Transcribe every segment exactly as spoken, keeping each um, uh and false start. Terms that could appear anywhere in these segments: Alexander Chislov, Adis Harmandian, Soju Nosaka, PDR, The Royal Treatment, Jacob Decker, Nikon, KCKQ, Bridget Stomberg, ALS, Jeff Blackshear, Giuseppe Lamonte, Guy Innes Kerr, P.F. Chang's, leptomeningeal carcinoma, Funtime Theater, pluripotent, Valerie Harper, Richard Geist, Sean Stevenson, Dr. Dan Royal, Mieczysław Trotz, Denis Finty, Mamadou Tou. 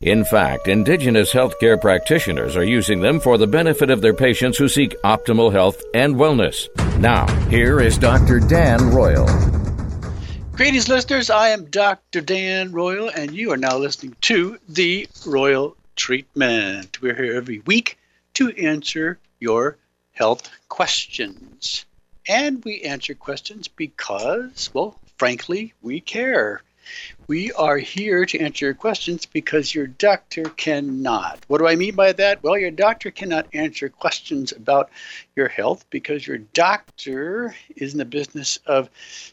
In fact, indigenous healthcare practitioners are using them for the benefit of their patients who seek optimal health and wellness. Now, here is Doctor Dan Royal. Greetings, listeners. I am Doctor Dan Royal, and you are now listening to The Royal Treatment. We're here every week to answer your health questions. And we answer questions because, well, frankly, we care. We are here to answer your questions because your doctor cannot. What do I mean by that? Well, your doctor cannot answer questions about your health because your doctor is in the business of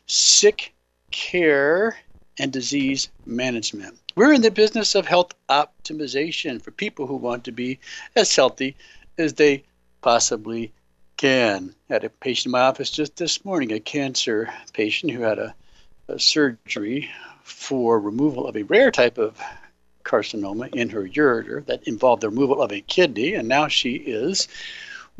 sick care and disease management. We're in the business of health optimization for people who want to be as healthy as they possibly can. I had a patient in my office just this morning, a cancer patient who had a, a surgery for removal of a rare type of carcinoma in her ureter that involved the removal of a kidney, and now she is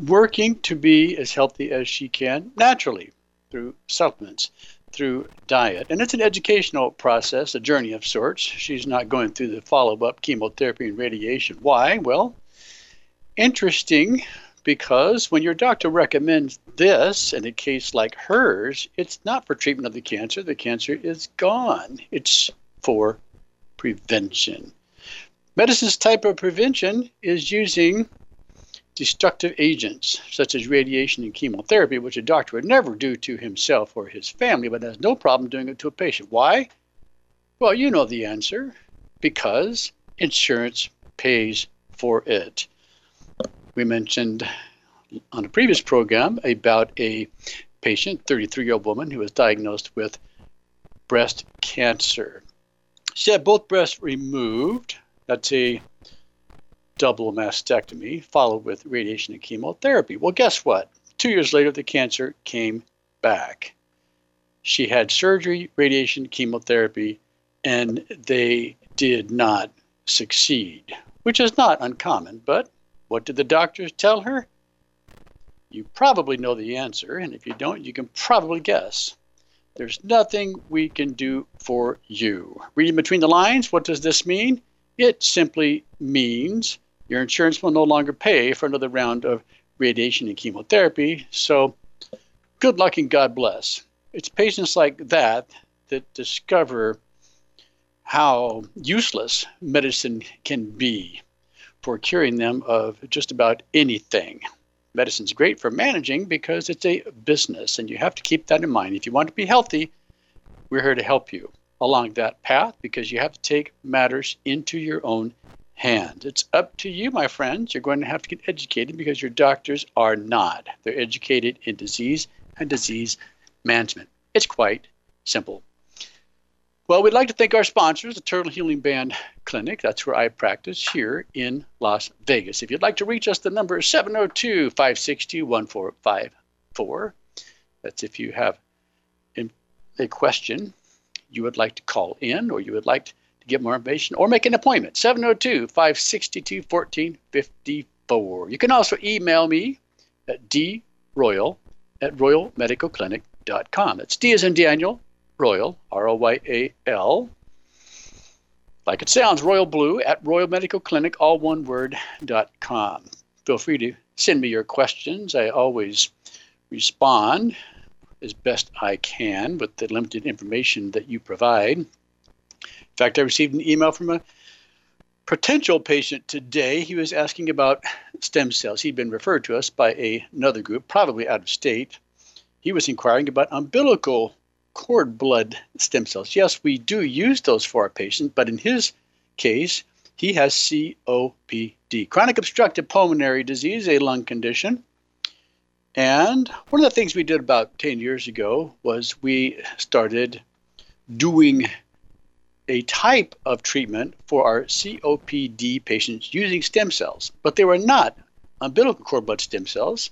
working to be as healthy as she can naturally through supplements, through diet. And it's an educational process, a journey of sorts. She's not going through the follow-up chemotherapy and radiation. Why? Well, interesting, because when your doctor recommends this, in a case like hers, it's not for treatment of the cancer. The cancer is gone. It's for prevention. Medicine's type of prevention is using destructive agents, such as radiation and chemotherapy, which a doctor would never do to himself or his family, but has no problem doing it to a patient. Why? Well, you know the answer. Because insurance pays for it. We mentioned on a previous program about a patient, thirty-three-year-old woman, who was diagnosed with breast cancer. She had both breasts removed. That's a double mastectomy, followed with radiation and chemotherapy. Well, guess what? Two years later, the cancer came back. She had surgery, radiation, chemotherapy, and they did not succeed, which is not uncommon. But what did the doctors tell her? You probably know the answer, and if you don't, you can probably guess. There's nothing we can do for you. Reading between the lines, what does this mean? It simply means your insurance will no longer pay for another round of radiation and chemotherapy, so good luck and God bless. It's patients like that that discover how useless medicine can be for curing them of just about anything. Medicine's great for managing because it's a business, and you have to keep that in mind. If you want to be healthy, we're here to help you along that path because you have to take matters into your own hand. It's up to you, my friends. You're going to have to get educated because your doctors are not. They're educated in disease and disease management. It's quite simple. Well, we'd like to thank our sponsors, the Turtle Healing Band Clinic. That's where I practice here in Las Vegas. If you'd like to reach us, the number is seven oh two, five six two, one four five four. That's if you have a question you would like to call in, or you would like to get more information, or make an appointment, seven oh two, five six two, one four five four. You can also email me at d royal at royal medical clinic dot com. That's D as in Daniel, Royal, R O Y A L. Like it sounds, Royal Blue at Royal Medical Clinic, all one word, dot com. Feel free to send me your questions. I always respond as best I can with the limited information that you provide. In fact, I received an email from a potential patient today. He was asking about stem cells. He'd been referred to us by a, another group, probably out of state. He was inquiring about umbilical cord blood stem cells. Yes, we do use those for our patients, but in his case, he has C O P D, chronic obstructive pulmonary disease, a lung condition. And one of the things we did about ten years ago was we started doing a type of treatment for our C O P D patients using stem cells, but they were not umbilical cord blood stem cells.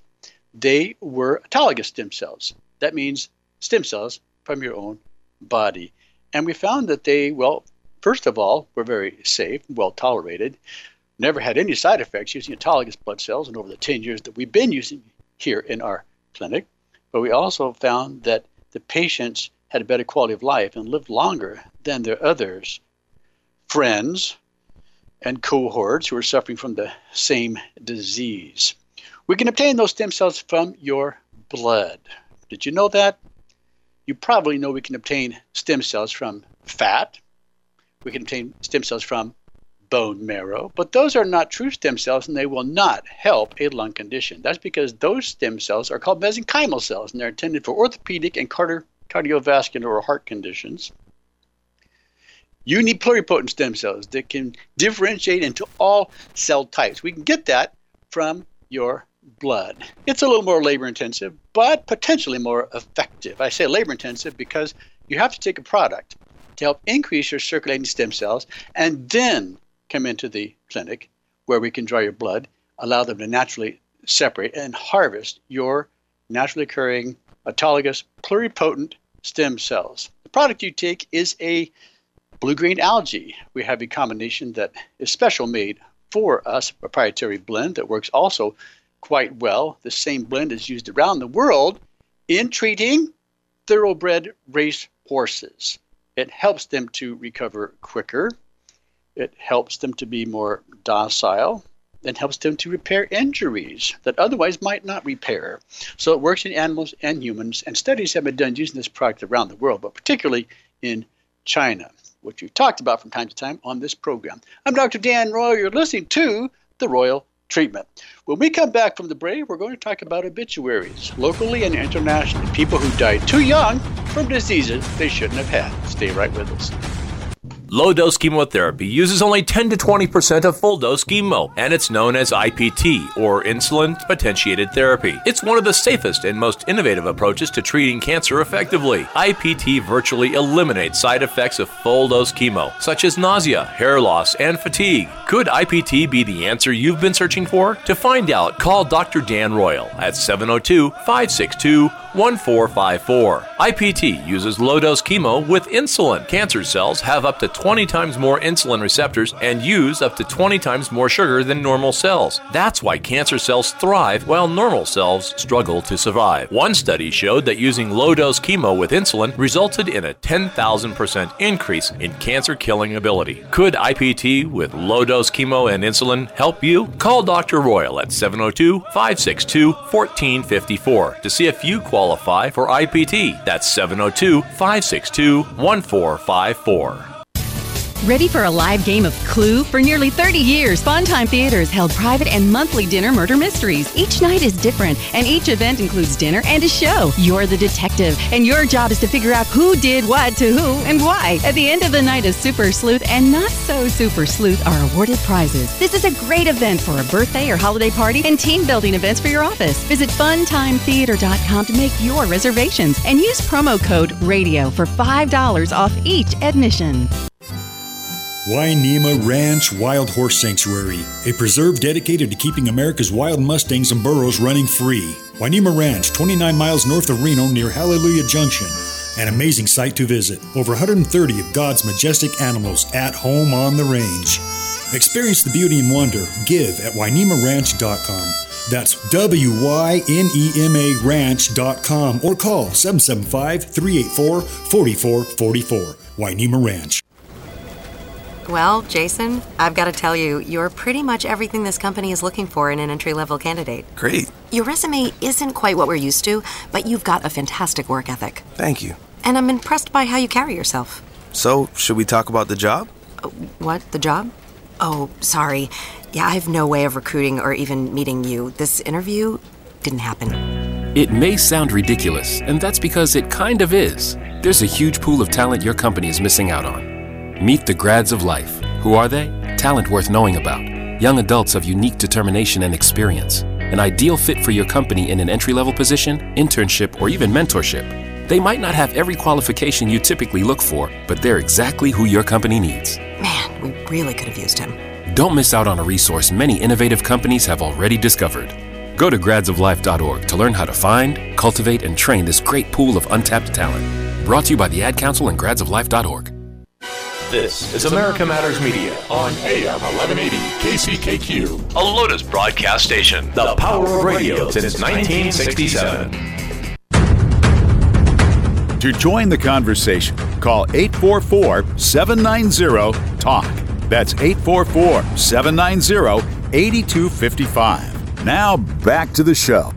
They were autologous stem cells. That means stem cells from your own body. And we found that they, well, first of all, were very safe, well tolerated, never had any side effects using autologous blood cells and over the ten years that we've been using here in our clinic. But we also found that the patients had a better quality of life and lived longer than their others, friends and cohorts who are suffering from the same disease. We can obtain those stem cells from your blood. Did you know that? You probably know we can obtain stem cells from fat. We can obtain stem cells from bone marrow. But those are not true stem cells, and they will not help a lung condition. That's because those stem cells are called mesenchymal cells, and they're intended for orthopedic and cardi- cardiovascular or heart conditions. You need pluripotent stem cells that can differentiate into all cell types. We can get that from your blood. It's a little more labor intensive, but potentially more effective. I say labor intensive because you have to take a product to help increase your circulating stem cells and then come into the clinic where we can draw your blood, allow them to naturally separate and harvest your naturally occurring autologous pluripotent stem cells. The product you take is a blue-green algae. We have a combination that is special made for us, a proprietary blend that works also quite well. The same blend is used around the world in treating thoroughbred race horses. It helps them to recover quicker. It helps them to be more docile. It helps them to repair injuries that otherwise might not repair. So it works in animals and humans, and studies have been done using this product around the world, but particularly in China, which we've talked about from time to time on this program. I'm Doctor Dan Royal. You're listening to The Royal Treatment. When we come back from the break, we're going to talk about obituaries, locally and internationally, people who died too young from diseases they shouldn't have had. Stay right with us. Low-dose chemotherapy uses only ten to twenty percent of full-dose chemo, and it's known as I P T, or insulin-potentiated therapy. It's one of the safest and most innovative approaches to treating cancer effectively. I P T virtually eliminates side effects of full-dose chemo, such as nausea, hair loss, and fatigue. Could I P T be the answer you've been searching for? To find out, call Doctor Dan Royal at seven oh two, five six two, one four five four. I P T uses low-dose chemo with insulin. Cancer cells have up to twenty times more insulin receptors and use up to twenty times more sugar than normal cells. That's why cancer cells thrive while normal cells struggle to survive. One study showed that using low-dose chemo with insulin resulted in a ten thousand percent increase in cancer-killing ability. Could I P T with low-dose chemo and insulin help you? Call Doctor Royal at seven oh two, five six two, one four five four to see if you qualify for I P T. That's seven oh two, five six two, one four five four. Ready for a live game of Clue? For nearly thirty years, Funtime Theater has held private and monthly dinner murder mysteries. Each night is different, and each event includes dinner and a show. You're the detective, and your job is to figure out who did what to who and why. At the end of the night, a super sleuth and not so super sleuth are awarded prizes. This is a great event for a birthday or holiday party and team-building events for your office. Visit funtime theater dot com to make your reservations and use promo code RADIO for five dollars off each admission. Wynema Ranch Wild Horse Sanctuary, a preserve dedicated to keeping America's wild mustangs and burros running free. Wynema Ranch, twenty-nine miles north of Reno near Hallelujah Junction. An amazing site to visit. Over one hundred thirty of God's majestic animals at home on the range. Experience the beauty and wonder. Give at wynema ranch dot com. That's W Y N E M A ranch dot com or call seven seven five, three eight four, four four four four. Wynema Ranch. Well, Jason, I've got to tell you, you're pretty much everything this company is looking for in an entry-level candidate. Great. Your resume isn't quite what we're used to, but you've got a fantastic work ethic. Thank you. And I'm impressed by how you carry yourself. So, should we talk about the job? Uh, what? The job? Oh, sorry. Yeah, I have no way of recruiting or even meeting you. This interview didn't happen. It may sound ridiculous, and that's because it kind of is. There's a huge pool of talent your company is missing out on. Meet the grads of life. Who are they? Talent worth knowing about. Young adults of unique determination and experience. An ideal fit for your company in an entry-level position, internship, or even mentorship. They might not have every qualification you typically look for, but they're exactly who your company needs. Man, we really could have used him. Don't miss out on a resource many innovative companies have already discovered. Go to grads of life dot org to learn how to find, cultivate, and train this great pool of untapped talent. Brought to you by the Ad Council and grads of life dot org. This is America Matters Media on A M eleven eighty K C K Q, a Lotus broadcast station. The power of radio since nineteen sixty-seven. To join the conversation, call eight four four, seven nine zero, T A L K. That's eight four four, seven nine zero, eight two five five. Now back to the show.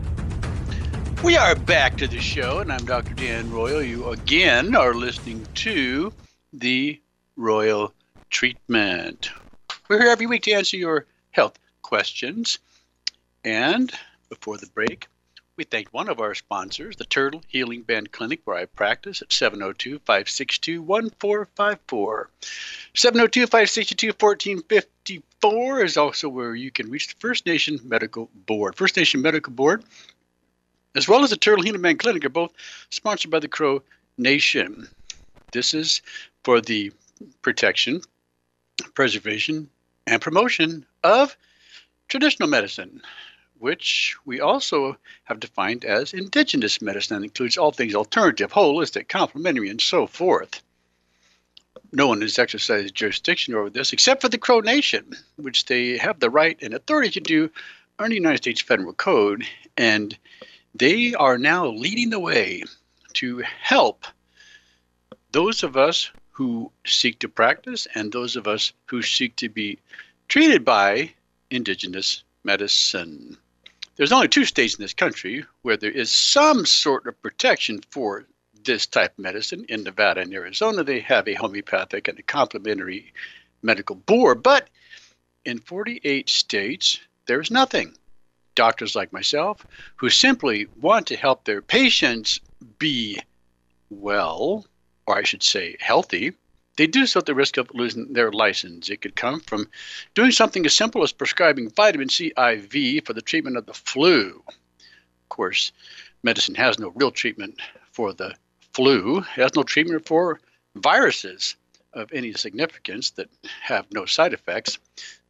We are back to the show, and I'm Doctor Dan Royal. You again are listening to the Royal Treatment. We're here every week to answer your health questions. And before the break, we thank one of our sponsors, the Turtle Healing Band Clinic, where I practice at seven oh two, five six two, one four five four. seven oh two, five six two, one four five four is also where you can reach the First Nation Medical Board. First Nation Medical Board, as well as the Turtle Healing Band Clinic, are both sponsored by the Crow Nation. This is for the protection, preservation, and promotion of traditional medicine, which we also have defined as indigenous medicine and includes all things alternative, holistic, complementary, and so forth. No one has exercised jurisdiction over this except for the Crow Nation, which they have the right and authority to do under the United States Federal Code, and they are now leading the way to help those of us who seek to practice, and those of us who seek to be treated by indigenous medicine. There's only two states in this country where there is some sort of protection for this type of medicine. In Nevada and Arizona, they have a homeopathic and a complementary medical board, but in forty-eight states, there's nothing. Doctors like myself, who simply want to help their patients be well, or I should say healthy, they do so at the risk of losing their license. It could come from doing something as simple as prescribing vitamin C I V for the treatment of the flu. Of course, medicine has no real treatment for the flu. It has no treatment for viruses of any significance that have no side effects.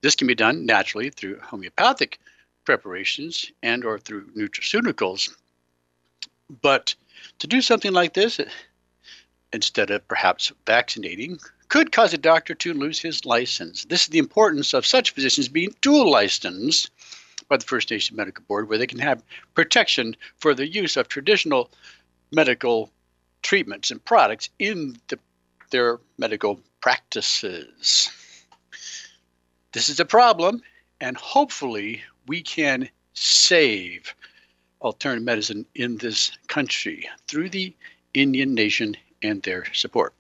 This can be done naturally through homeopathic preparations and or through nutraceuticals. But to do something like this, instead of perhaps vaccinating, could cause a doctor to lose his license. This is the importance of such physicians being dual licensed by the First Nation Medical Board, where they can have protection for the use of traditional medical treatments and products in the, their medical practices. This is a problem, and hopefully we can save alternative medicine in this country through the Indian Nation and their support.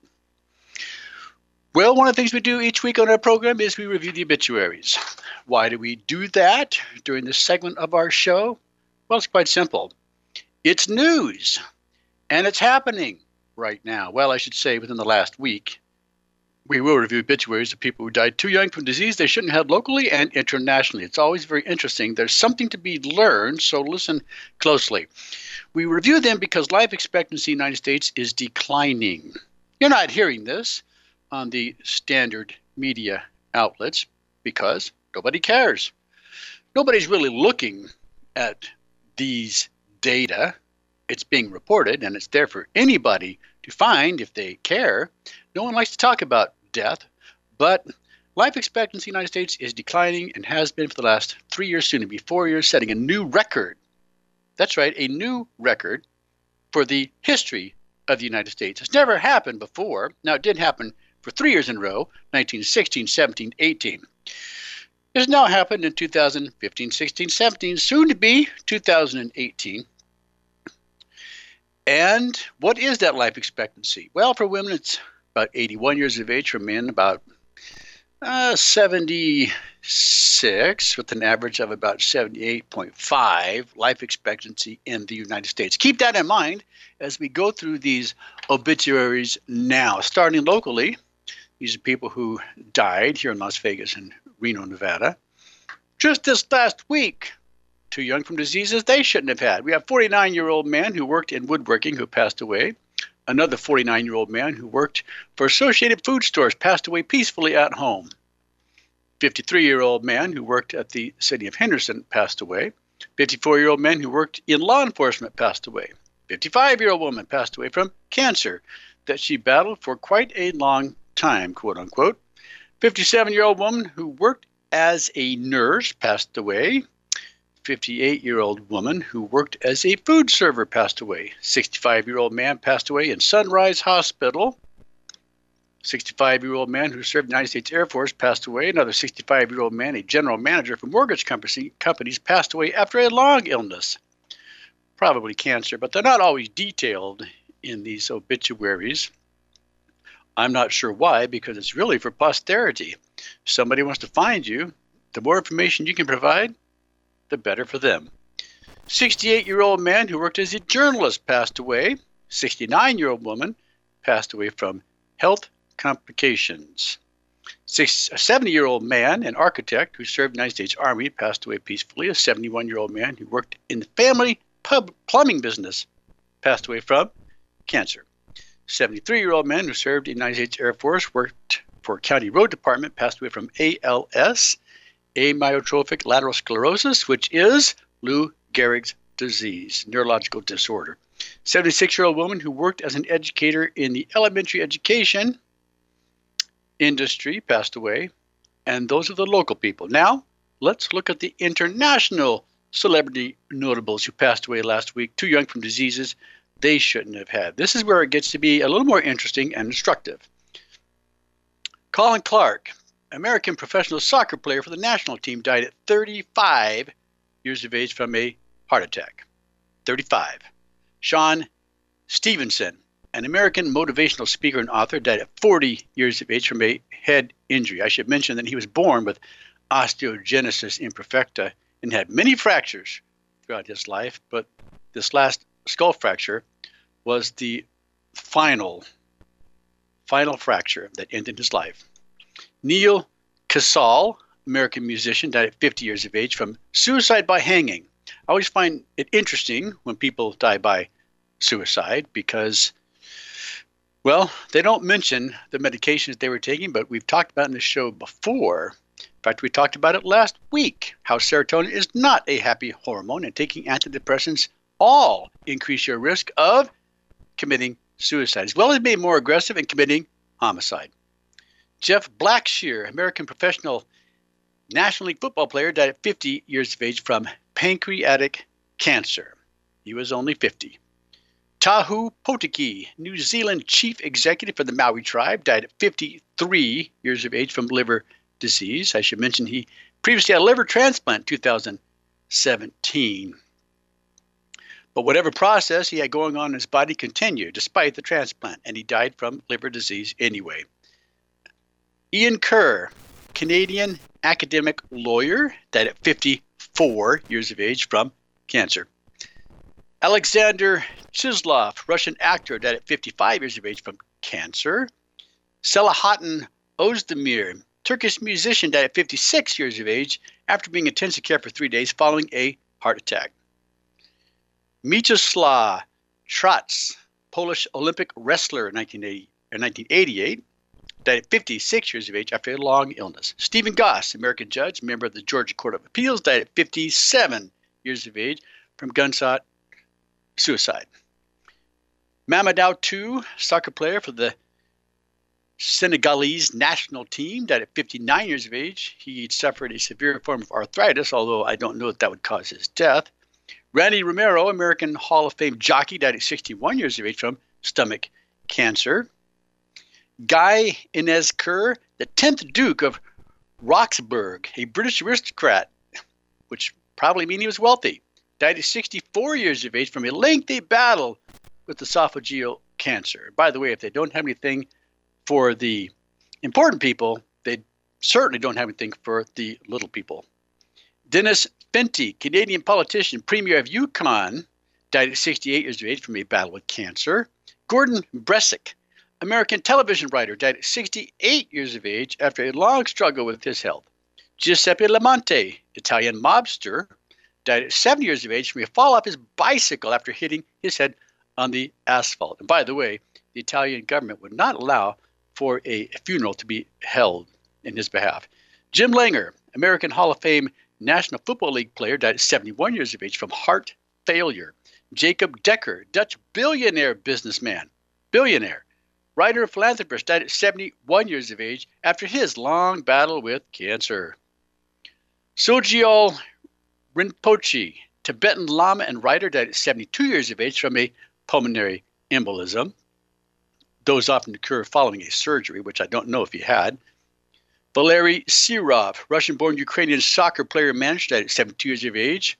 Well, one of the things we do each week on our program is we review the obituaries. Why do we do that during this segment of our show? Well, it's quite simple. It's news, and it's happening right now. Well, I should say within the last week, we will review obituaries of people who died too young from disease they shouldn't have locally and internationally. It's always very interesting. There's something to be learned, so listen closely. We review them because life expectancy in the United States is declining. You're not hearing this on the standard media outlets because nobody cares. Nobody's really looking at these data. It's being reported, and it's there for anybody to find if they care. No one likes to talk about death, but life expectancy in the United States is declining and has been for the last three years, soon to be four years, setting a new record. That's right, a new record for the history of the United States. It's never happened before. Now, it did happen for three years in a row, nineteen sixteen, seventeen, eighteen. It's now happened in two thousand fifteen, sixteen, seventeen, soon to be two thousand eighteen. And what is that life expectancy? Well, for women, it's about eighty-one years of age. For men, about uh, seventy-six with an average of about seventy-eight point five life expectancy in the United States. Keep that in mind as we go through these obituaries now, starting locally. These are people who died here in Las Vegas and Reno, Nevada. Just this last week, too young from diseases they shouldn't have had. We have a forty-nine-year-old man who worked in woodworking who passed away. Another forty-nine-year-old man who worked for Associated Food Stores passed away peacefully at home. fifty-three-year-old man who worked at the city of Henderson passed away. fifty-four-year-old man who worked in law enforcement passed away. fifty-five-year-old woman passed away from cancer that she battled for quite a long time, quote unquote. fifty-seven-year-old woman who worked as a nurse passed away. fifty-eight-year-old woman who worked as a food server passed away. sixty-five-year-old man passed away in Sunrise Hospital. sixty-five-year-old man who served the United States Air Force passed away. Another sixty-five-year-old man, a general manager for mortgage company, companies, passed away after a long illness. Probably cancer, but they're not always detailed in these obituaries. I'm not sure why, because it's really for posterity. If somebody wants to find you, the more information you can provide, the better for them. sixty-eight-year-old man who worked as a journalist passed away. sixty-nine-year-old woman passed away from health complications. Six, a seventy-year-old man, an architect who served in the United States Army, passed away peacefully. A seventy-one-year-old man who worked in the family pub plumbing business passed away from cancer. seventy-three-year-old man who served in the United States Air Force, worked for County Road Department, passed away from A L S, amyotrophic lateral sclerosis, which is Lou Gehrig's disease, neurological disorder. seventy-six-year-old woman who worked as an educator in the elementary education industry passed away, and those are the local people. Now, let's look at the international celebrity notables who passed away last week, too young from diseases they shouldn't have had. This is where it gets to be a little more interesting and instructive. Colin Clark, American professional soccer player for the national team, died at thirty-five years of age from a heart attack. thirty-five. Sean Stevenson, an American motivational speaker and author, died at forty years of age from a head injury. I should mention that he was born with osteogenesis imperfecta and had many fractures throughout his life, but this last skull fracture was the final, final fracture that ended his life. Neil Casal, American musician, died at fifty years of age from suicide by hanging. I always find it interesting when people die by suicide because, well, they don't mention the medications they were taking, but we've talked about in the show before. In fact, we talked about it last week, how serotonin is not a happy hormone, and taking antidepressants all increase your risk of committing suicide, as well as being more aggressive and committing homicide. Jeff Blackshear, American professional National League football player, died at fifty years of age from pancreatic cancer. He was only fifty. Tahu Potiki, New Zealand chief executive for the Maori tribe, died at fifty-three years of age from liver disease. I should mention he previously had a liver transplant in two thousand seventeen. But whatever process he had going on in his body continued despite the transplant, and he died from liver disease anyway. Ian Kerr, Canadian academic lawyer, died at fifty-four years of age from cancer. Alexander Chislov, Russian actor, died at fifty-five years of age from cancer. Selahattin Ozdemir, Turkish musician, died at fifty-six years of age after being in intensive care for three days following a heart attack. Mieczysław Trotz, Polish Olympic wrestler in nineteen eighty-eight. Died at fifty-six years of age after a long illness. Stephen Goss, American judge, member of the Georgia Court of Appeals, died at fifty-seven years of age from gunshot suicide. Mamadou Tou, soccer player for the Senegalese national team, died at fifty-nine years of age. He suffered a severe form of arthritis, although I don't know if that would cause his death. Randy Romero, American Hall of Fame jockey, died at sixty-one years of age from stomach cancer. Guy Innes Kerr, the tenth Duke of Roxburgh, a British aristocrat, which probably means he was wealthy, died at sixty-four years of age from a lengthy battle with esophageal cancer. By the way, if they don't have anything for the important people, they certainly don't have anything for the little people. Denis Finty, Canadian politician, Premier of Yukon, died at sixty-eight years of age from a battle with cancer. Gordon Bresick, American television writer, died at sixty-eight years of age after a long struggle with his health. Giuseppe Lamonte, Italian mobster, died at seventy years of age from a fall off his bicycle after hitting his head on the asphalt. And by the way, the Italian government would not allow for a funeral to be held in his behalf. Jim Langer, American Hall of Fame National Football League player, died at seventy-one years of age from heart failure. Jacob Decker, Dutch billionaire businessman, billionaire, writer and philanthropist, died at seventy-one years of age after his long battle with cancer. Sogyal Rinpoche, Tibetan Lama and writer, died at seventy-two years of age from a pulmonary embolism. Those often occur following a surgery, which I don't know if he had. Valery Sirov, Russian-born Ukrainian soccer player and manager, died at seventy-two years of age.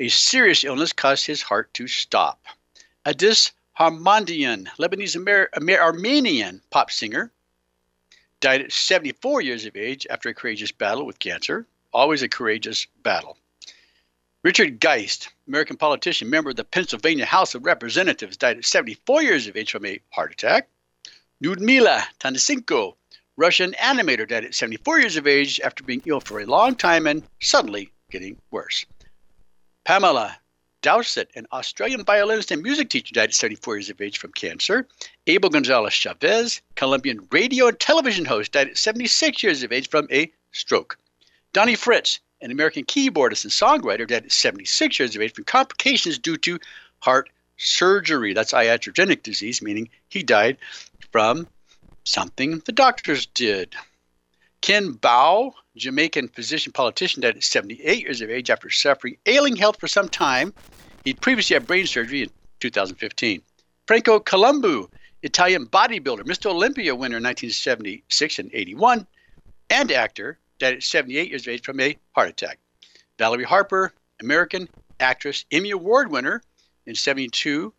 A serious illness caused his heart to stop. Adis Harmandian, Lebanese-Armenian pop singer, died at seventy-four years of age after a courageous battle with cancer. Always a courageous battle. Richard Geist, American politician, member of the Pennsylvania House of Representatives, died at seventy-four years of age from a heart attack. Lyudmila Tanisenko, Russian animator, died at seventy-four years of age after being ill for a long time and suddenly getting worse. Pamela Dowsett, an Australian violinist and music teacher, died at seventy-four years of age from cancer. Abel Gonzalez Chavez, Colombian radio and television host, died at seventy-six years of age from a stroke. Donnie Fritz, an American keyboardist and songwriter, died at seventy-six years of age from complications due to heart surgery. That's iatrogenic disease, meaning he died from something the doctors did. Ken Bao, Jamaican physician politician, died at seventy-eight years of age after suffering ailing health for some time. He previously had brain surgery in two thousand fifteen. Franco Colombo, Italian bodybuilder, Mister Olympia winner in nineteen seventy-six and eighty-one, and actor, died at seventy-eight years of age from a heart attack. Valerie Harper, American actress, Emmy Award winner in seventy-two,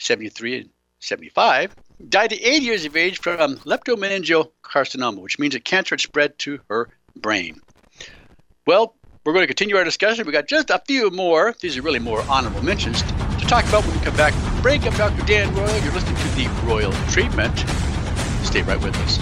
seventy-three, and seventy-five, died at eighty years of age from leptomeningeal carcinoma, which means a cancer had spread to her brain. Well, we're going to continue our discussion. We've got just a few more. These are really more honorable mentions to talk about when we come back. Break up, Doctor Dan Royal. You're listening to The Royal Treatment. Stay right with us.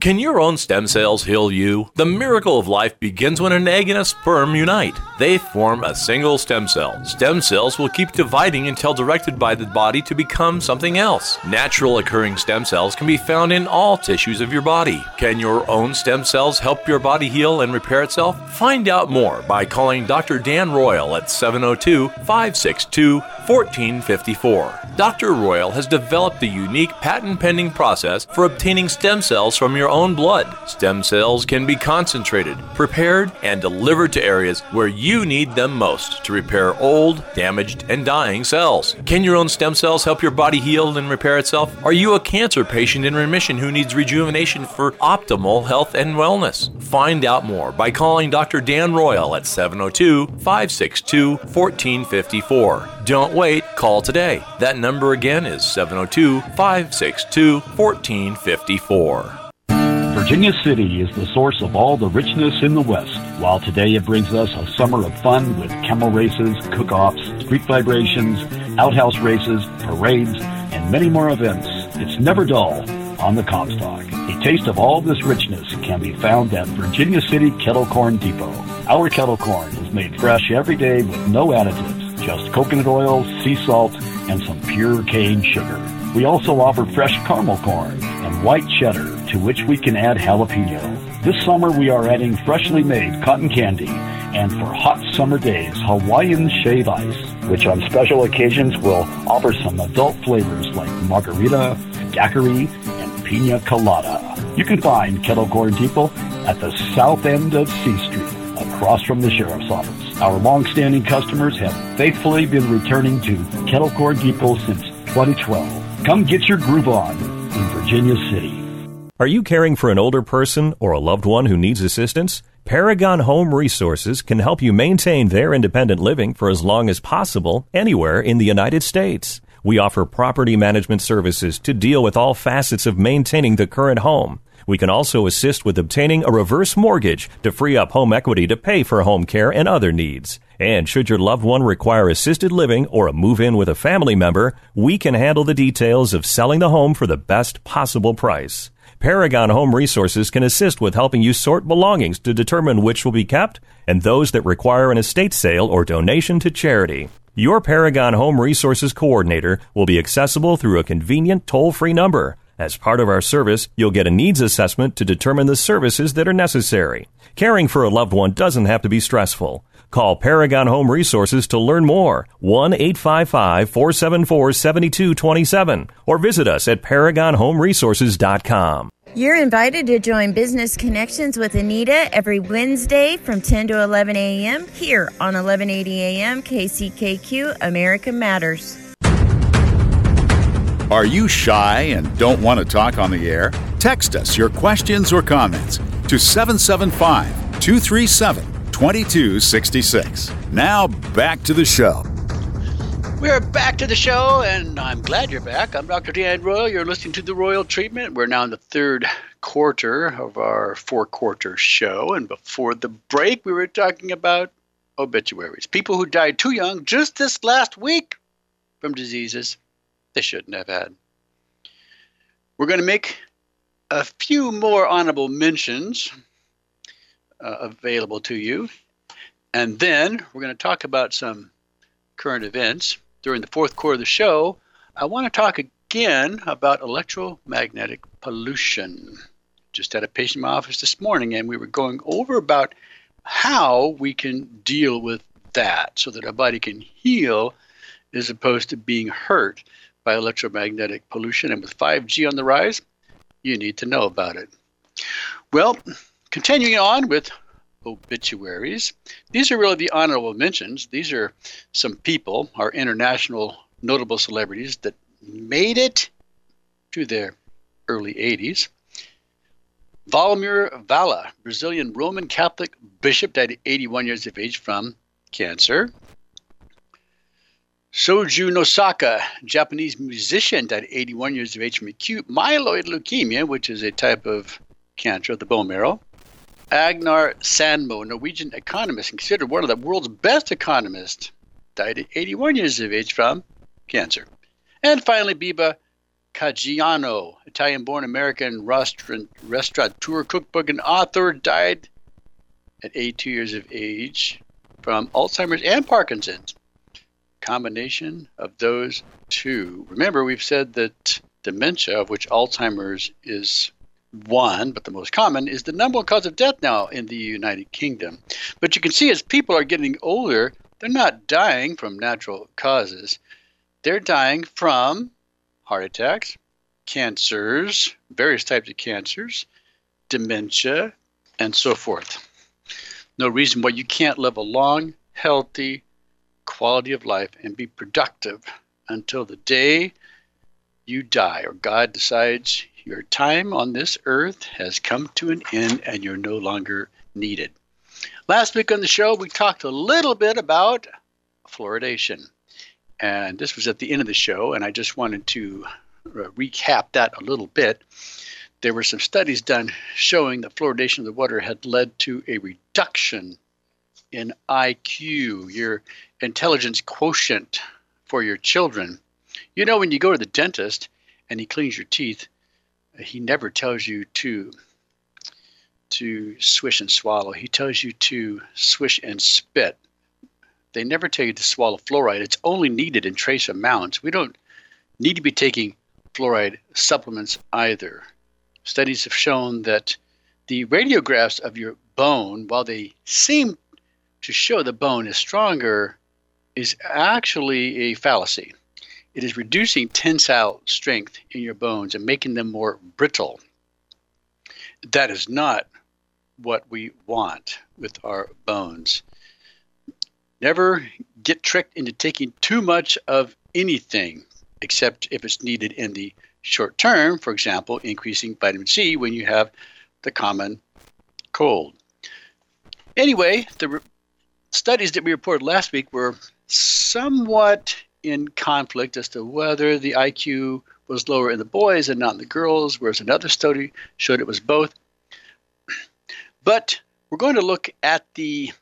Can your own stem cells heal you? The miracle of life begins when an egg and a sperm unite. They form a single stem cell. Stem cells will keep dividing until directed by the body to become something else. Natural occurring stem cells can be found in all tissues of your body. Can your own stem cells help your body heal and repair itself? Find out more by calling Doctor Dan Royal at seven oh two, five six two, one four five four. Doctor Royal has developed a unique patent-pending process for obtaining stem cells from your own blood. Stem cells can be concentrated, prepared, and delivered to areas where you need them most to repair old, damaged, and dying cells. Can your own stem cells help your body heal and repair itself? Are you a cancer patient in remission who needs rejuvenation for optimal health and wellness? Find out more by calling Doctor Dan Royal at seven oh two, five six two, one four five four. Don't wait, call today. That number again is seven oh two, five six two, one four five four. Virginia City is the source of all the richness in the West. While today it brings us a summer of fun with camel races, cook-offs, street vibrations, outhouse races, parades, and many more events, it's never dull on the Comstock. A taste of all this richness can be found at Virginia City Kettle Corn Depot. Our kettle corn is made fresh every day with no additives, just coconut oil, sea salt, and some pure cane sugar. We also offer fresh caramel corn and white cheddar, to which we can add jalapeno. This summer we are adding freshly made cotton candy, and for hot summer days, Hawaiian shave ice, which on special occasions will offer some adult flavors like margarita, daiquiri, and pina colada. You can find Kettle Corn Depot at the south end of C Street, across from the Sheriff's Office. Our long-standing customers have faithfully been returning to Kettle Corn Depot since twenty twelve. Come get your groove on in Virginia City. Are you caring for an older person or a loved one who needs assistance? Paragon Home Resources can help you maintain their independent living for as long as possible anywhere in the United States. We offer property management services to deal with all facets of maintaining the current home. We can also assist with obtaining a reverse mortgage to free up home equity to pay for home care and other needs. And should your loved one require assisted living or a move-in with a family member, we can handle the details of selling the home for the best possible price. Paragon Home Resources can assist with helping you sort belongings to determine which will be kept and those that require an estate sale or donation to charity. Your Paragon Home Resources coordinator will be accessible through a convenient toll-free number. As part of our service, you'll get a needs assessment to determine the services that are necessary. Caring for a loved one doesn't have to be stressful. Call Paragon Home Resources to learn more, one eight five five, four seven four, seven two two seven, or visit us at paragon home resources dot com. You're invited to join Business Connections with Anita every Wednesday from ten to eleven a.m. here on eleven eighty a.m. K C K Q America Matters. Are you shy and don't want to talk on the air? Text us your questions or comments to seven seven five, two three seven, two two six six. Now back to the show. We're back to the show, and I'm glad you're back. I'm Doctor Dan Royal. You're listening to The Royal Treatment. We're now in the third quarter of our four-quarter show, and before the break, we were talking about obituaries. People who died too young just this last week from diseases they shouldn't have had. We're going to make a few more honorable mentions Uh, available to you. And then we're going to talk about some current events. During the fourth quarter of the show, I want to talk again about electromagnetic pollution. Just had a patient in my office this morning, and we were going over about how we can deal with that so that our body can heal as opposed to being hurt by electromagnetic pollution. And with five G on the rise, you need to know about it. Well, continuing on with obituaries, these are really the honorable mentions. These are some people, our international notable celebrities that made it to their early eighties. Valmir Vala, Brazilian Roman Catholic bishop, died at eighty-one years of age from cancer. Soju Nosaka, Japanese musician, died at eighty-one years of age from acute myeloid leukemia, which is a type of cancer of the bone marrow. Agnar Sandmo, Norwegian economist, considered one of the world's best economists, died at eighty-one years of age from cancer. And finally, Biba Caggiano, Italian-born American restaurant, restaurateur, cookbook, and author, died at eighty-two years of age from Alzheimer's and Parkinson's. Combination of those two. Remember, we've said that dementia, of which Alzheimer's is one, but the most common, is the number one cause of death now in the United Kingdom. But you can see as people are getting older, they're not dying from natural causes. They're dying from heart attacks, cancers, various types of cancers, dementia, and so forth. No reason why you can't live a long, healthy quality of life and be productive until the day you die or God decides your time on this earth has come to an end and you're no longer needed. Last week on the show, we talked a little bit about fluoridation. And this was at the end of the show, and I just wanted to recap that a little bit. There were some studies done showing that fluoridation of the water had led to a reduction in I Q, your intelligence quotient for your children. You know, when you go to the dentist and he cleans your teeth, he never tells you to to swish and swallow. He tells you to swish and spit. They never tell you to swallow fluoride. It's only needed in trace amounts. We don't need to be taking fluoride supplements either. Studies have shown that the radiographs of your bone, while they seem to show the bone is stronger, is actually a fallacy. It is reducing tensile strength in your bones and making them more brittle. That is not what we want with our bones. Never get tricked into taking too much of anything, except if it's needed in the short term, for example, increasing vitamin C when you have the common cold. Anyway, the re- studies that we reported last week were somewhat in conflict as to whether the I Q was lower in the boys and not in the girls, whereas another study showed it was both. But we're going to look at the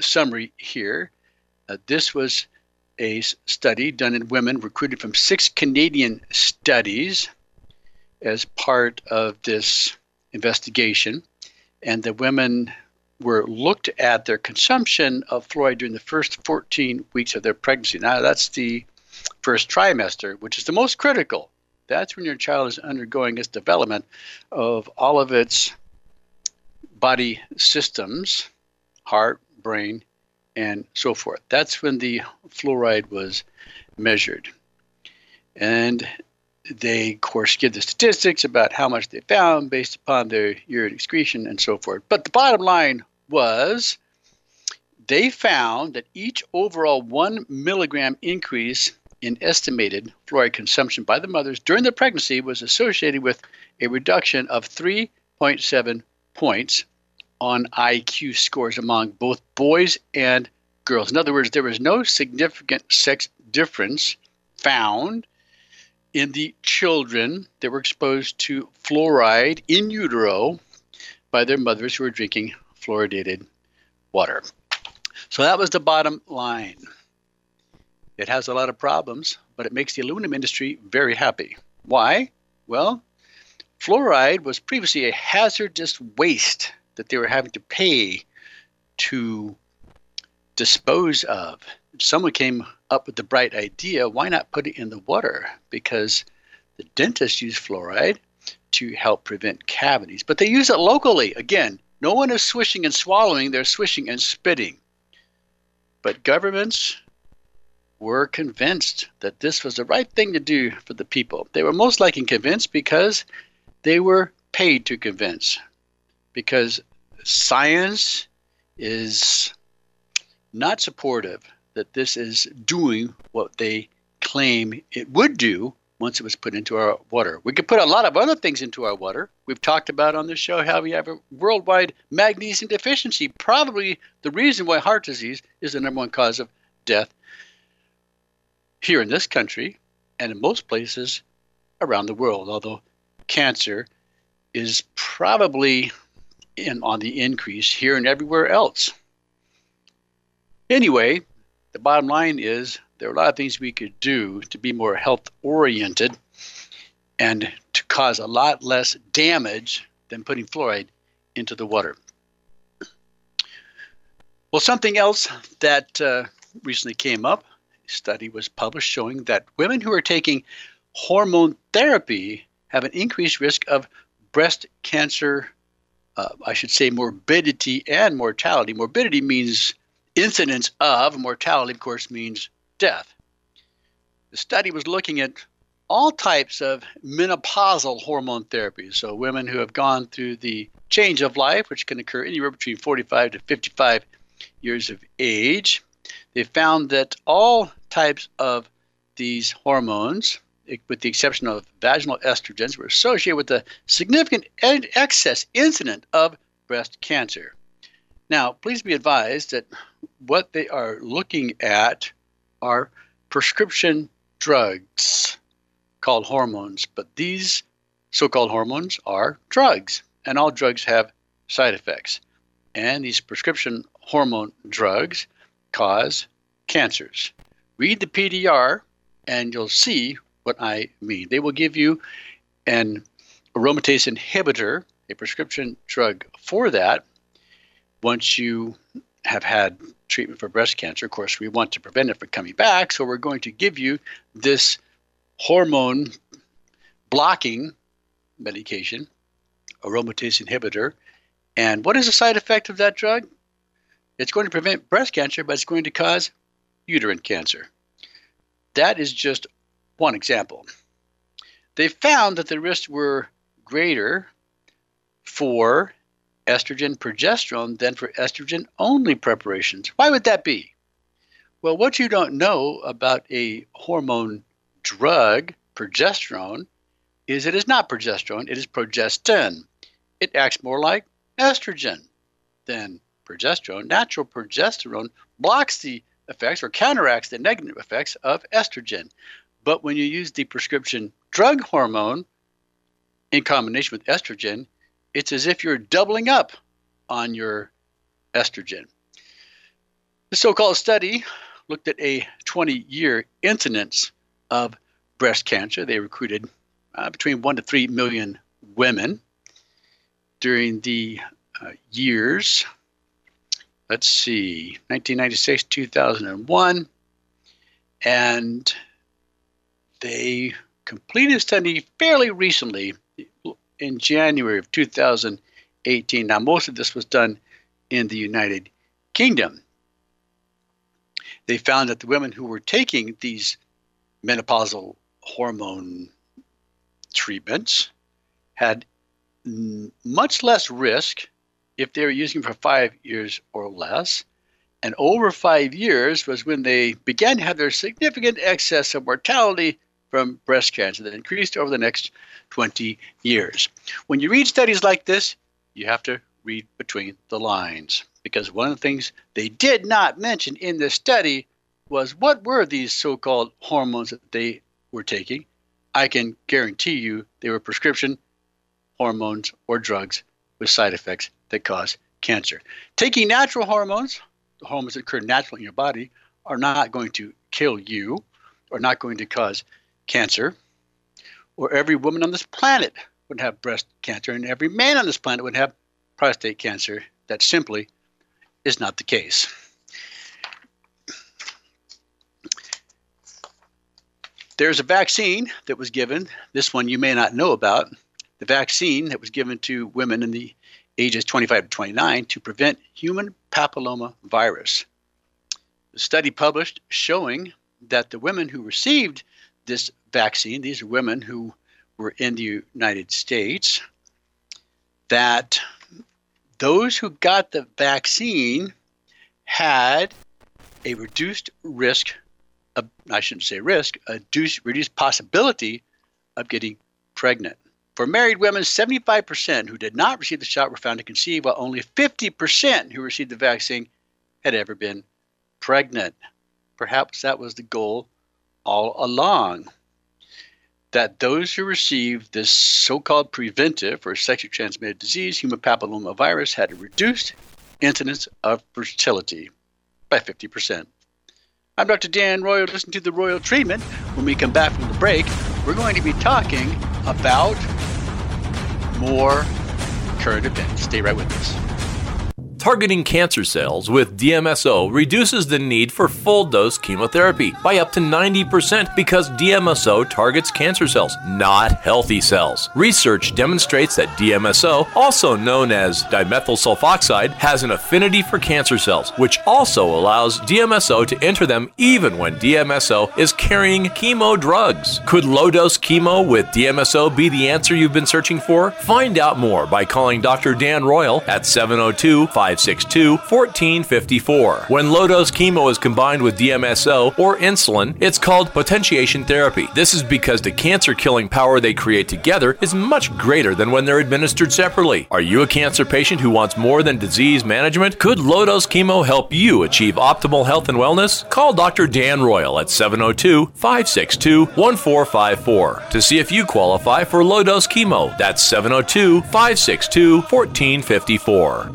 summary here. Uh, this was a study done in women recruited from six Canadian studies as part of this investigation. And the women were looked at their consumption of fluoride during the first fourteen weeks of their pregnancy. Now, that's the first trimester, which is the most critical. That's when your child is undergoing its development of all of its body systems, heart, brain, and so forth. That's when the fluoride was measured. And they, of course, give the statistics about how much they found based upon their urine excretion and so forth. But the bottom line was they found that each overall one milligram increase in estimated fluoride consumption by the mothers during their pregnancy was associated with a reduction of three point seven points on I Q scores among both boys and girls. In other words, there was no significant sex difference found in the children that were exposed to fluoride in utero by their mothers who were drinking fluoridated water. So that was the bottom line. It has a lot of problems, but it makes the aluminum industry very happy. Why? Well, fluoride was previously a hazardous waste that they were having to pay to dispose of. Someone came up with the bright idea, why not put it in the water? Because the dentists use fluoride to help prevent cavities, but they use it locally. Again, no one is swishing and swallowing, they're swishing and spitting. But governments were convinced that this was the right thing to do for the people. They were most likely convinced because they were paid to convince, because science is not supportive that this is doing what they claim it would do once it was put into our water. We could put a lot of other things into our water. We've talked about on this show how we have a worldwide magnesium deficiency, probably the reason why heart disease is the number one cause of death here in this country and in most places around the world, although cancer is probably in, on the increase here and everywhere else. Anyway, the bottom line is there are a lot of things we could do to be more health-oriented and to cause a lot less damage than putting fluoride into the water. Well, something else that uh, recently came up, a study was published showing that women who are taking hormone therapy have an increased risk of breast cancer, uh, I should say morbidity and mortality. Morbidity means incidence of, mortality, of course, means death. The study was looking at all types of menopausal hormone therapy. So women who have gone through the change of life, which can occur anywhere between forty-five to fifty-five years of age, they found that all types of these hormones, with the exception of vaginal estrogens, were associated with a significant excess incident of breast cancer. Now, please be advised that what they are looking at are prescription drugs called hormones, but these so-called hormones are drugs, and all drugs have side effects. And these prescription hormone drugs cause cancers. Read the P D R, and you'll see what I mean. They will give you an aromatase inhibitor, a prescription drug for that, once you have had treatment for breast cancer. Of course, we want to prevent it from coming back, so we're going to give you this hormone blocking medication, aromatase inhibitor. And what is the side effect of that drug? It's going to prevent breast cancer, but it's going to cause uterine cancer. That is just one example. They found that the risks were greater for estrogen progesterone than for estrogen only preparations. Why would that be? Well, what you don't know about a hormone drug, progesterone, is it is not progesterone, it is progestin. It acts more like estrogen than progesterone. Natural progesterone blocks the effects or counteracts the negative effects of estrogen. But when you use the prescription drug hormone in combination with estrogen, it's as if you're doubling up on your estrogen. The so-called study looked at a twenty-year incidence of breast cancer. They recruited uh, between one to three million women during the uh, years, let's see, nineteen ninety-six, two thousand one, and they completed a study fairly recently in January of two thousand eighteen. Now, most of this was done in the United Kingdom. They found that the women who were taking these menopausal hormone treatments had much less risk if they were using for five years or less. And over five years was when they began to have their significant excess of mortality from breast cancer that increased over the next twenty years. When you read studies like this, you have to read between the lines, because one of the things they did not mention in this study was what were these so-called hormones that they were taking. I can guarantee you they were prescription hormones or drugs with side effects that cause cancer. Taking natural hormones, the hormones that occur naturally in your body, are not going to kill you or not going to cause cancer, or every woman on this planet would have breast cancer and every man on this planet would have prostate cancer. That simply is not the case. There's a vaccine that was given. This one you may not know about. The vaccine that was given to women in the ages twenty-five to twenty-nine to prevent human papilloma virus. The study published showing that the women who received this vaccine, these are women who were in the United States, that those who got the vaccine had a reduced risk, of, I shouldn't say risk, a reduced, reduced possibility of getting pregnant. For married women, seventy-five percent who did not receive the shot were found to conceive, while only fifty percent who received the vaccine had ever been pregnant. Perhaps that was the goal all along, that those who received this so-called preventive or sexually transmitted disease, human papillomavirus, had a reduced incidence of fertility by fifty percent. I'm Doctor Dan Royal. Listen to The Royal Treatment. When we come back from the break, we're going to be talking about more current events. Stay right with us. Targeting cancer cells with D M S O reduces the need for full-dose chemotherapy by up to ninety percent because D M S O targets cancer cells, not healthy cells. Research demonstrates that D M S O, also known as dimethyl sulfoxide, has an affinity for cancer cells, which also allows D M S O to enter them even when D M S O is carrying chemo drugs. Could low-dose chemo with D M S O be the answer you've been searching for? Find out more by calling Doctor Dan Royal at seven oh two, five six two, one four five four. When low-dose chemo is combined with D M S O or insulin, it's called potentiation therapy. This is because the cancer-killing power they create together is much greater than when they're administered separately. Are you a cancer patient who wants more than disease management? Could low-dose chemo help you achieve optimal health and wellness? Call Doctor Dan Royal at seven oh two, five six two, one four five four to see if you qualify for low-dose chemo. That's seven oh two, five six two, one four five four.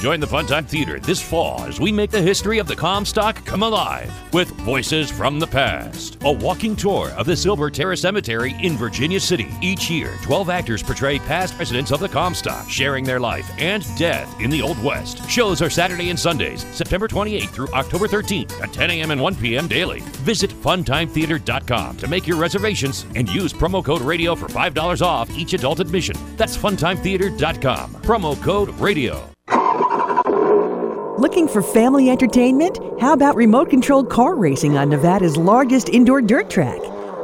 Join the Funtime Theater this fall as we make the history of the Comstock come alive with Voices from the Past, a walking tour of the Silver Terrace Cemetery in Virginia City. Each year, twelve actors portray past residents of the Comstock, sharing their life and death in the Old West. Shows are Saturday and Sundays, September twenty-eighth through October thirteenth at ten a.m. and one p.m. daily. Visit funtime theater dot com to make your reservations and use promo code RADIO for five dollars off each adult admission. That's funtime theater dot com. Promo code RADIO. Looking for family entertainment? How about remote-controlled car racing on Nevada's largest indoor dirt track?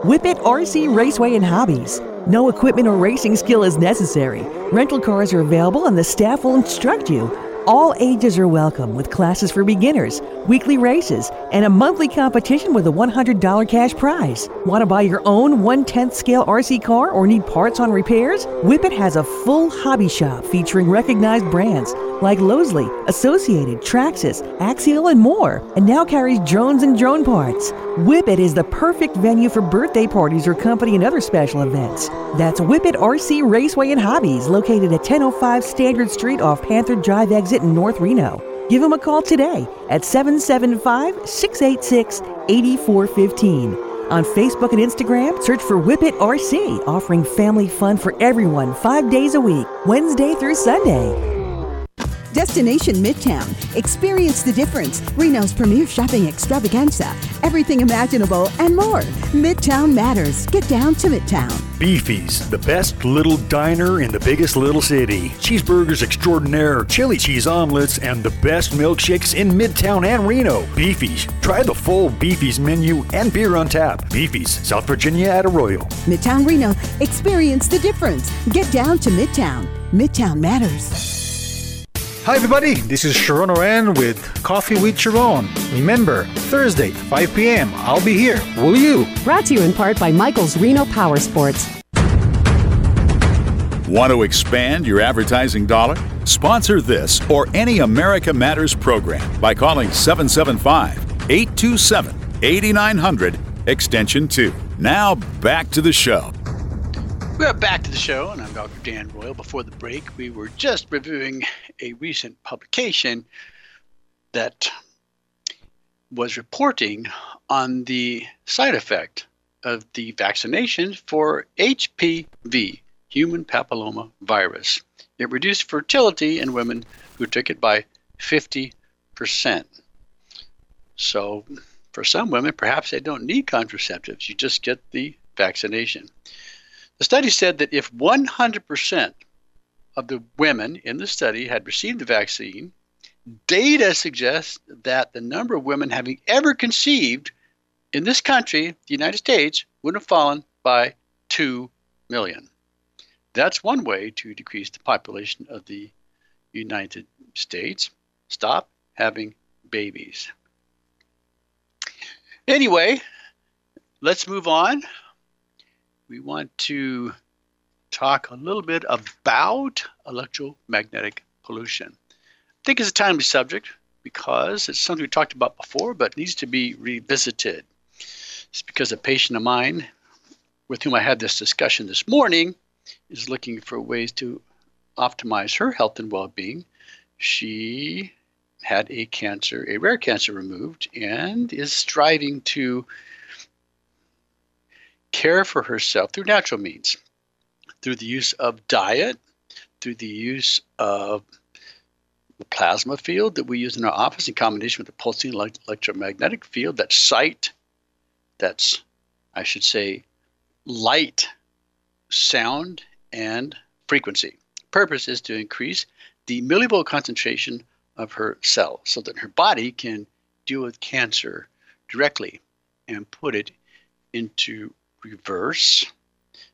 Whip It R C Raceway and Hobbies. No equipment or racing skill is necessary. Rental cars are available and the staff will instruct you. All ages are welcome, with classes for beginners, weekly races, and a monthly competition with a one hundred dollars cash prize. Want to buy your own one-tenth scale R C car or need parts on repairs? Whip It has a full hobby shop featuring recognized brands like Losley, Associated, Traxxas, Axial, and more, and now carries drones and drone parts. Whip It is the perfect venue for birthday parties or company and other special events. That's Whip It R C Raceway and Hobbies, located at ten oh five Standard Street off Panther Drive exit in North Reno. Give them a call today at seven seven five, six eight six, eight four one five. On Facebook and Instagram, search for Whip It R C, offering family fun for everyone five days a week, Wednesday through Sunday. Destination Midtown. Experience the difference. Reno's premier shopping extravaganza. Everything imaginable and more. Midtown matters. Get down to Midtown. Beefy's, the best little diner in the biggest little city. Cheeseburgers extraordinaire, chili cheese omelets, and the best milkshakes in Midtown and Reno. Beefy's. Try the full Beefy's menu and beer on tap. Beefy's, South Virginia at Arroyo. Midtown Reno. Experience the difference. Get down to Midtown. Midtown matters. Hi everybody, this is Sharon Oran with Coffee with Sharon. Remember, Thursday, five p.m., I'll be here. Will you? Brought to you in part by Michael's Reno Power Sports. Want to expand your advertising dollar? Sponsor this or any America Matters program by calling seven seven five, eight two seven, eight nine zero zero, extension two. Now back to the show. We are back to the show, and I'm Doctor Dan Royal. Before the break, we were just reviewing a recent publication that was reporting on the side effect of the vaccination for H P V, human papilloma virus. It reduced fertility in women who took it by fifty percent. So for some women, perhaps they don't need contraceptives. You just get the vaccination. The study said that if one hundred percent of the women in the study had received the vaccine, data suggests that the number of women having ever conceived in this country, the United States, would have fallen by two million. That's one way to decrease the population of the United States. Stop having babies. Anyway, let's move on. We want to talk a little bit about electromagnetic pollution. I think it's a timely subject because it's something we talked about before but needs to be revisited. It's because a patient of mine with whom I had this discussion this morning is looking for ways to optimize her health and well-being. She had a cancer, a rare cancer removed, and is striving to care for herself through natural means, through the use of diet, through the use of the plasma field that we use in our office in combination with the pulsing electromagnetic field, that's sight, that's, I should say, light, sound, and frequency. Purpose is to increase the millivolt concentration of her cells so that her body can deal with cancer directly and put it into reverse,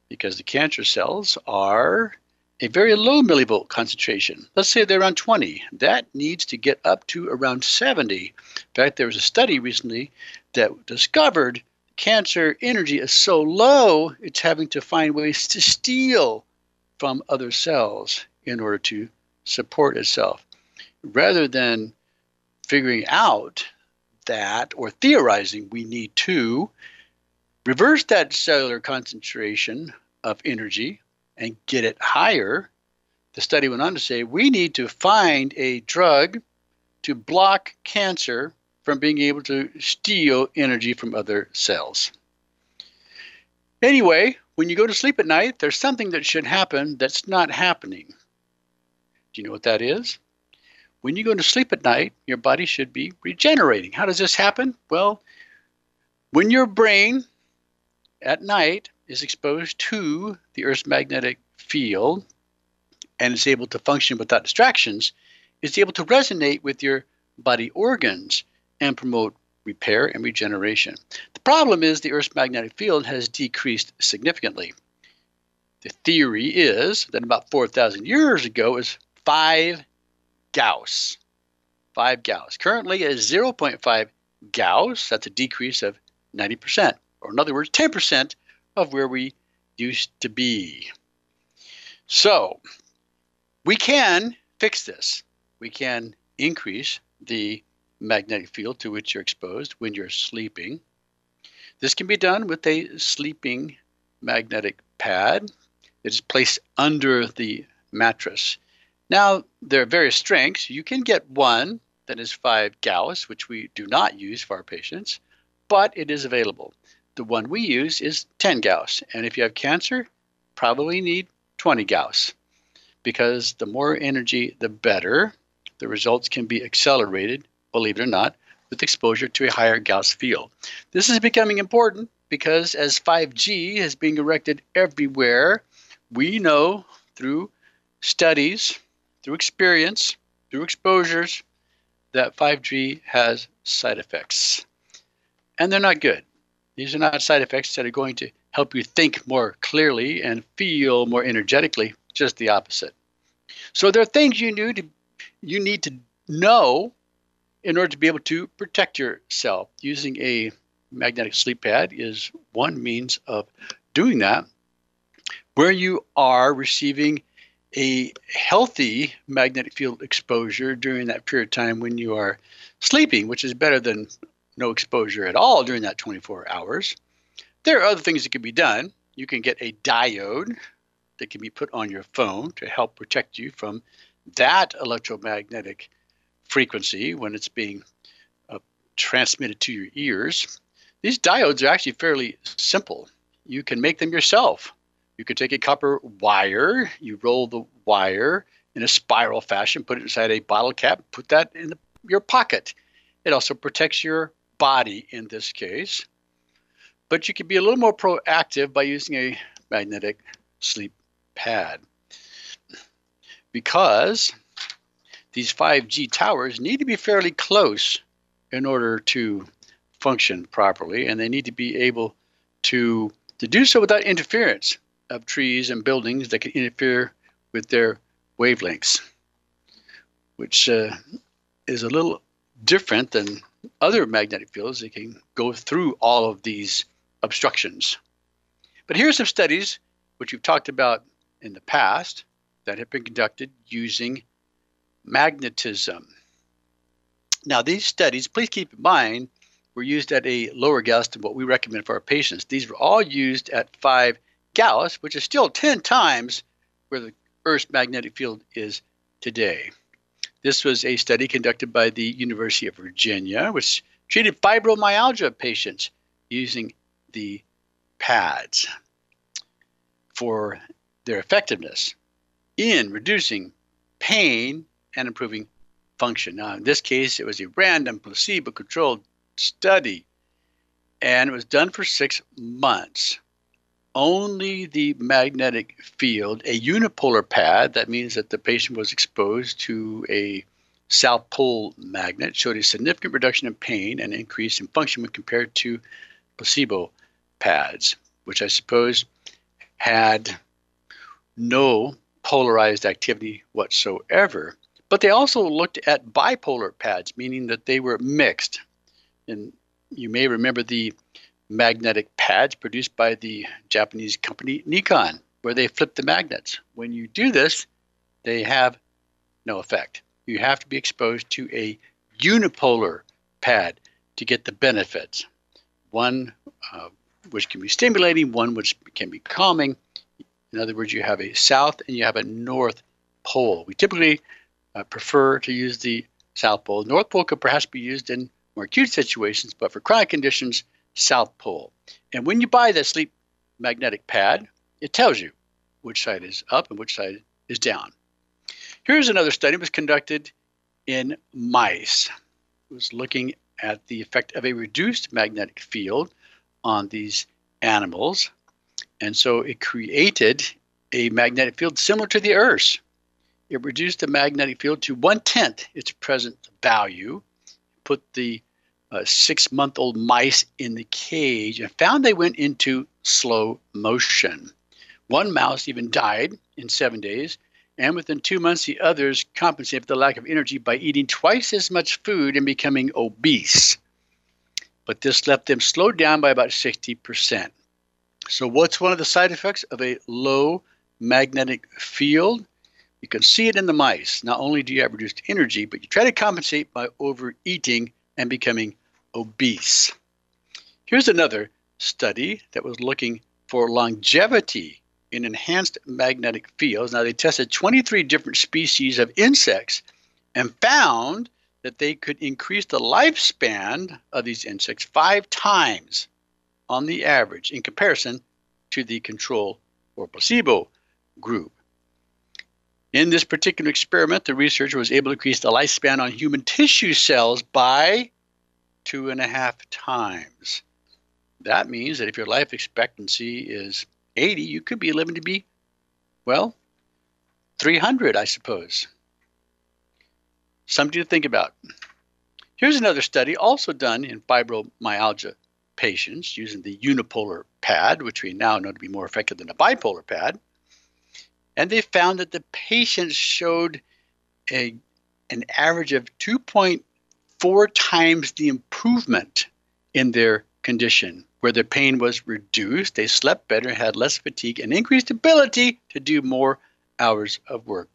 because the cancer cells are a very low millivolt concentration. Let's say they're around twenty. That needs to get up to around seventy. In fact, there was a study recently that discovered cancer energy is so low, it's having to find ways to steal from other cells in order to support itself. Rather than figuring out that or theorizing we need to reverse that cellular concentration of energy and get it higher, the study went on to say we need to find a drug to block cancer from being able to steal energy from other cells. Anyway, when you go to sleep at night, there's something that should happen that's not happening. Do you know what that is? When you go to sleep at night, your body should be regenerating. How does this happen? Well, when your brain at night is exposed to the Earth's magnetic field and is able to function without distractions, it's able to resonate with your body organs and promote repair and regeneration. The problem is the Earth's magnetic field has decreased significantly. The theory is that about four thousand years ago, it was five Gauss. five Gauss. Currently is zero point five Gauss. That's a decrease of ninety percent, or in other words, ten percent of where we used to be. So we can fix this. We can increase the magnetic field to which you're exposed when you're sleeping. This can be done with a sleeping magnetic pad. It is placed under the mattress. Now, there are various strengths. You can get one that is five Gauss, which we do not use for our patients, but it is available. The one we use is ten Gauss, and if you have cancer, probably need twenty Gauss, because the more energy, the better. The results can be accelerated, believe it or not, with exposure to a higher Gauss field. This is becoming important because as five G is being erected everywhere, we know through studies, through experience, through exposures, that five G has side effects. And they're not good. These are not side effects that are going to help you think more clearly and feel more energetically, just the opposite. So there are things you need to, you need to know in order to be able to protect yourself. Using a magnetic sleep pad is one means of doing that, where you are receiving a healthy magnetic field exposure during that period of time when you are sleeping, which is better than no exposure at all during that twenty-four hours. There are other things that can be done. You can get a diode that can be put on your phone to help protect you from that electromagnetic frequency when it's being uh, transmitted to your ears. These diodes are actually fairly simple. You can make them yourself. You can take a copper wire, you roll the wire in a spiral fashion, put it inside a bottle cap, put that in the, your pocket. It also protects your body in this case. But you can be a little more proactive by using a magnetic sleep pad, because these five G towers need to be fairly close in order to function properly, and they need to be able to, to do so without interference of trees and buildings that can interfere with their wavelengths, which uh, is a little different than other magnetic fields that can go through all of these obstructions. But here are some studies which we've talked about in the past that have been conducted using magnetism. Now, these studies, please keep in mind, were used at a lower Gauss than what we recommend for our patients. These were all used at five Gauss, which is still ten times where the Earth's magnetic field is today. This was a study conducted by the University of Virginia, which treated fibromyalgia patients using the pads for their effectiveness in reducing pain and improving function. Now, in this case, it was a random placebo-controlled study, and it was done for six months. Only the magnetic field, a unipolar pad, that means that the patient was exposed to a South Pole magnet, showed a significant reduction in pain and increase in function when compared to placebo pads, which I suppose had no polarized activity whatsoever. But they also looked at bipolar pads, meaning that they were mixed. And you may remember the magnetic pads produced by the Japanese company Nikon, where they flip the magnets. When you do this, they have no effect. You have to be exposed to a unipolar pad to get the benefits. One uh, which can be stimulating, one which can be calming. In other words, you have a south and you have a north pole. We typically uh, prefer to use the south pole. North pole could perhaps be used in more acute situations, but for chronic conditions, South Pole. And when you buy the sleep magnetic pad, it tells you which side is up and which side is down. Here's another study that was conducted in mice. It was looking at the effect of a reduced magnetic field on these animals. And so it created a magnetic field similar to the Earth's. It reduced the magnetic field to one-tenth its present value, put the Uh, six-month-old mice in the cage, and found they went into slow motion. One mouse even died in seven days, and within two months, the others compensate for the lack of energy by eating twice as much food and becoming obese. But this left them slowed down by about sixty percent. So what's one of the side effects of a low magnetic field? You can see it in the mice. Not only do you have reduced energy, but you try to compensate by overeating and becoming obese. Here's another study that was looking for longevity in enhanced magnetic fields. Now, they tested twenty-three different species of insects and found that they could increase the lifespan of these insects five times on the average in comparison to the control or placebo group. In this particular experiment, the researcher was able to increase the lifespan on human tissue cells by two and a half times. That means that if your life expectancy is eighty, you could be living to be, well, three hundred, I suppose. Something to think about. Here's another study also done in fibromyalgia patients using the unipolar pad, which we now know to be more effective than a bipolar pad. And they found that the patients showed a, an average of two point four times the improvement in their condition, where their pain was reduced, they slept better, had less fatigue, and increased ability to do more hours of work.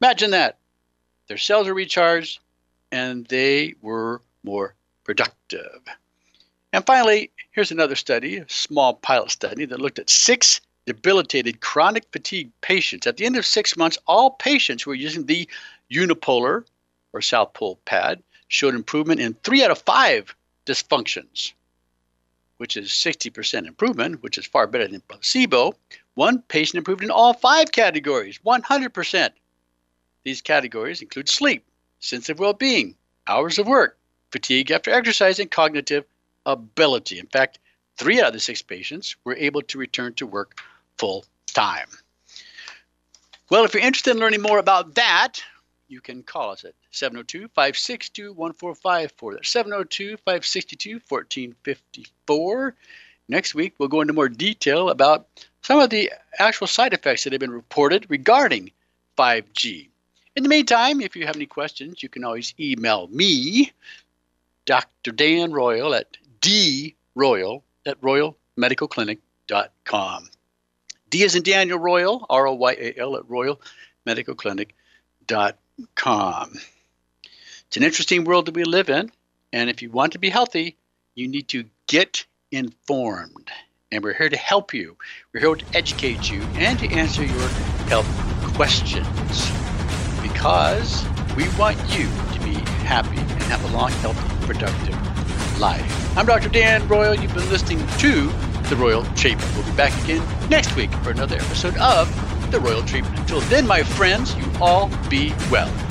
Imagine that. Their cells are recharged, and they were more productive. And finally, here's another study, a small pilot study, that looked at six debilitated chronic fatigue patients. At the end of six months, all patients who were using the unipolar or South Pole pad showed improvement in three out of five dysfunctions, which is sixty percent improvement, which is far better than placebo. One patient improved in all five categories, one hundred percent. These categories include sleep, sense of well-being, hours of work, fatigue after exercise, and cognitive ability. In fact, three out of the six patients were able to return to work full time. Well, if you're interested in learning more about that, you can call us at seven oh two, five six two, one four five four. That's seven oh two, five six two, one four five four. Next week, we'll go into more detail about some of the actual side effects that have been reported regarding five G. In the meantime, if you have any questions, you can always email me, Doctor Dan Royal, at d royal at royal medical clinic dot com. D as in Daniel Royal, R O Y A L, at royal medical clinic dot com. Com. It's an interesting world that we live in, and if you want to be healthy, you need to get informed. And we're here to help you. We're here to educate you and to answer your health questions, because we want you to be happy and have a long, healthy, productive life. I'm Doctor Dan Royal. You've been listening to The Royal Treatment. We'll be back again next week for another episode of The Royal Treatment. Until then, my friends, you all be well.